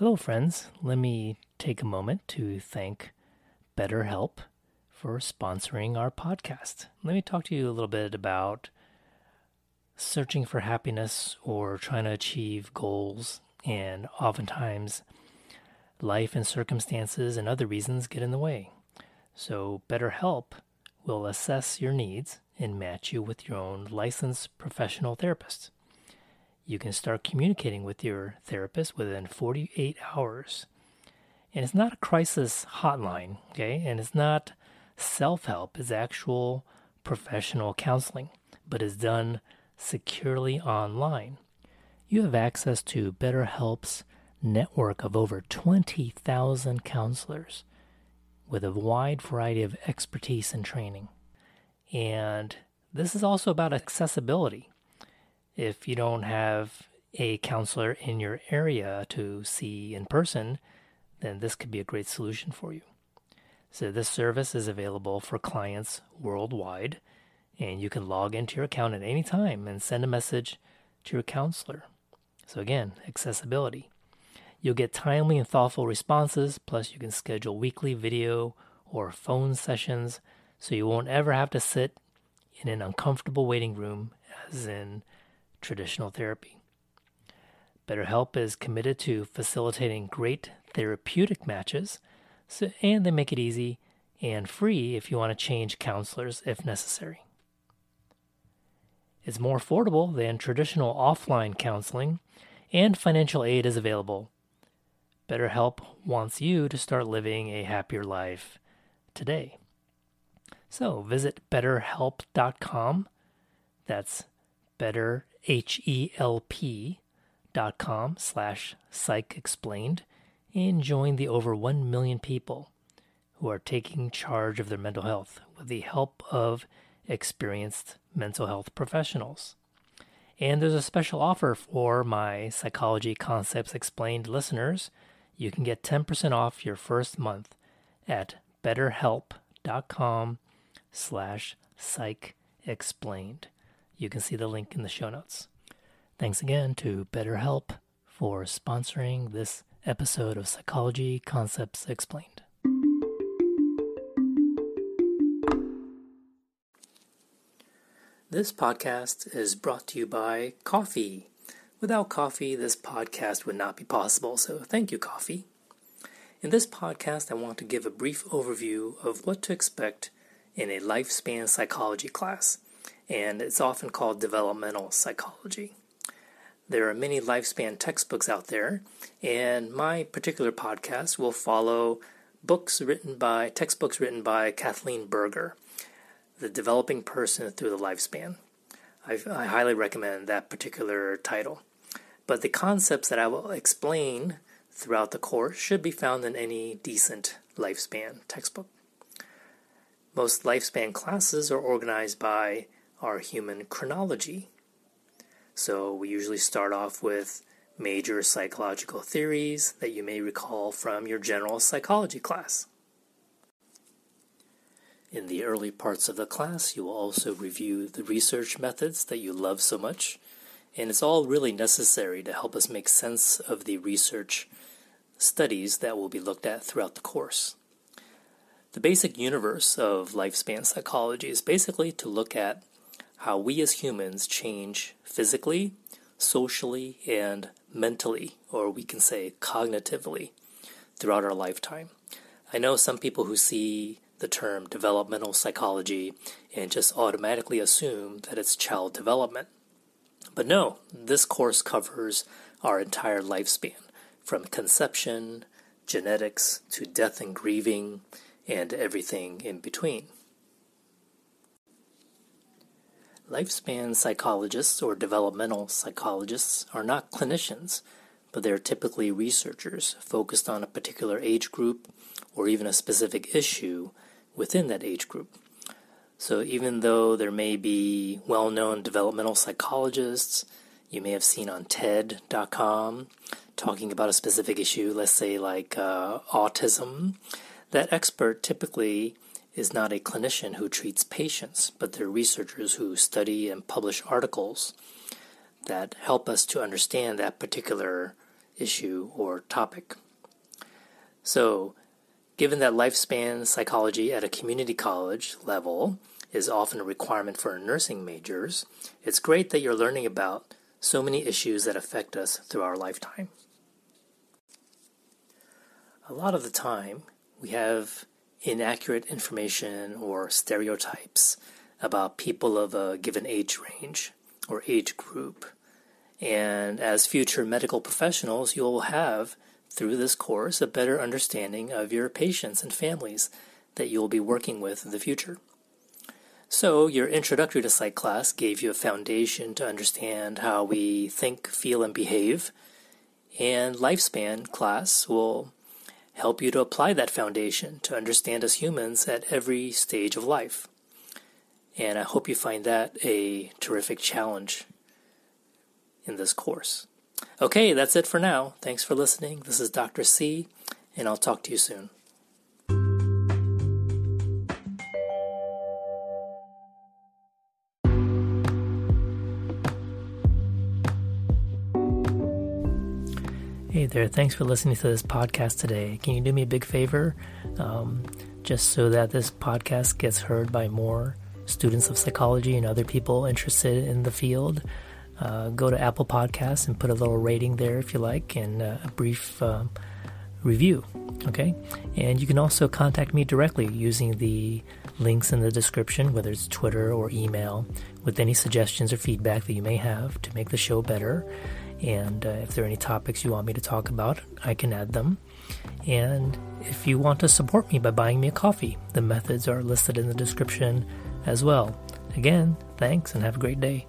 Hello, friends. Let me take a moment to thank BetterHelp for sponsoring our podcast. Let me talk to you a little bit about searching for happiness or trying to achieve goals, and oftentimes life and circumstances and other reasons get in the way. So BetterHelp will assess your needs and match you with your own licensed professional therapist. You can start communicating with your therapist within 48 hours. And it's not a crisis hotline, okay? And it's not self-help. It's actual professional counseling, but it's done securely online. You have access to BetterHelp's network of over 20,000 counselors with a wide variety of expertise and training. And this is also about accessibility. If you don't have a counselor in your area to see in person, then this could be a great solution for you. So this service is available for clients worldwide, and you can log into your account at any time and send a message to your counselor. So again, accessibility. You'll get timely and thoughtful responses, plus you can schedule weekly video or phone sessions, so you won't ever have to sit in an uncomfortable waiting room as in traditional therapy. BetterHelp is committed to facilitating great therapeutic matches, and they make it easy and free if you want to change counselors if necessary. It's more affordable than traditional offline counseling, and financial aid is available. BetterHelp wants you to start living a happier life today. So visit betterhelp.com. That's better help.com/psychexplained and join the over 1 million people who are taking charge of their mental health with the help of experienced mental health professionals. And there's a special offer for my Psychology Concepts Explained listeners. You can get 10% off your first month at betterhelp.com/psychexplained. You can see the link in the show notes. Thanks again to BetterHelp for sponsoring this episode of Psychology Concepts Explained. This podcast is brought to you by coffee. Without coffee, this podcast would not be possible, so thank you, coffee. In this podcast, I want to give a brief overview of what to expect in a lifespan psychology class, and it's often called developmental psychology. There are many lifespan textbooks out there, and my particular podcast will follow textbooks written by Kathleen Berger, The Developing Person Through the Lifespan. I highly recommend that particular title. But the concepts that I will explain throughout the course should be found in any decent lifespan textbook. Most lifespan classes are organized by our human chronology. So we usually start off with major psychological theories that you may recall from your general psychology class. In the early parts of the class, you will also review the research methods that you love so much, and it's all really necessary to help us make sense of the research studies that will be looked at throughout the course. The basic universe of lifespan psychology is basically to look at how we as humans change physically, socially, and mentally, or we can say cognitively, throughout our lifetime. I know some people who see the term developmental psychology and just automatically assume that it's child development. But no, this course covers our entire lifespan, from conception, genetics, to death and grieving, and everything in between. Lifespan psychologists or developmental psychologists are not clinicians, but they're typically researchers focused on a particular age group or even a specific issue within that age group. So even though there may be well-known developmental psychologists you may have seen on TED.com talking about a specific issue, let's say like autism, that expert typically is not a clinician who treats patients, but they're researchers who study and publish articles that help us to understand that particular issue or topic. So, given that lifespan psychology at a community college level is often a requirement for nursing majors, it's great that you're learning about so many issues that affect us through our lifetime. A lot of the time, we have inaccurate information or stereotypes about people of a given age range or age group. And as future medical professionals, you'll have, through this course, a better understanding of your patients and families that you'll be working with in the future. So your introductory to psych class gave you a foundation to understand how we think, feel, and behave, and lifespan class will help you to apply that foundation to understand us humans at every stage of life. And I hope you find that a terrific challenge in this course. Okay, that's it for now. Thanks for listening. This is Dr. C, and I'll talk to you soon. Hey there, thanks for listening to this podcast today. Can you do me a big favor? Just so that this podcast gets heard by more students of psychology and other people interested in the field, go to Apple Podcasts and put a little rating there if you like, and a brief review, okay? And you can also contact me directly using the links in the description, whether it's Twitter or email, with any suggestions or feedback that you may have to make the show better. And if there are any topics you want me to talk about, I can add them. And if you want to support me by buying me a coffee, the methods are listed in the description as well. Again, thanks and have a great day.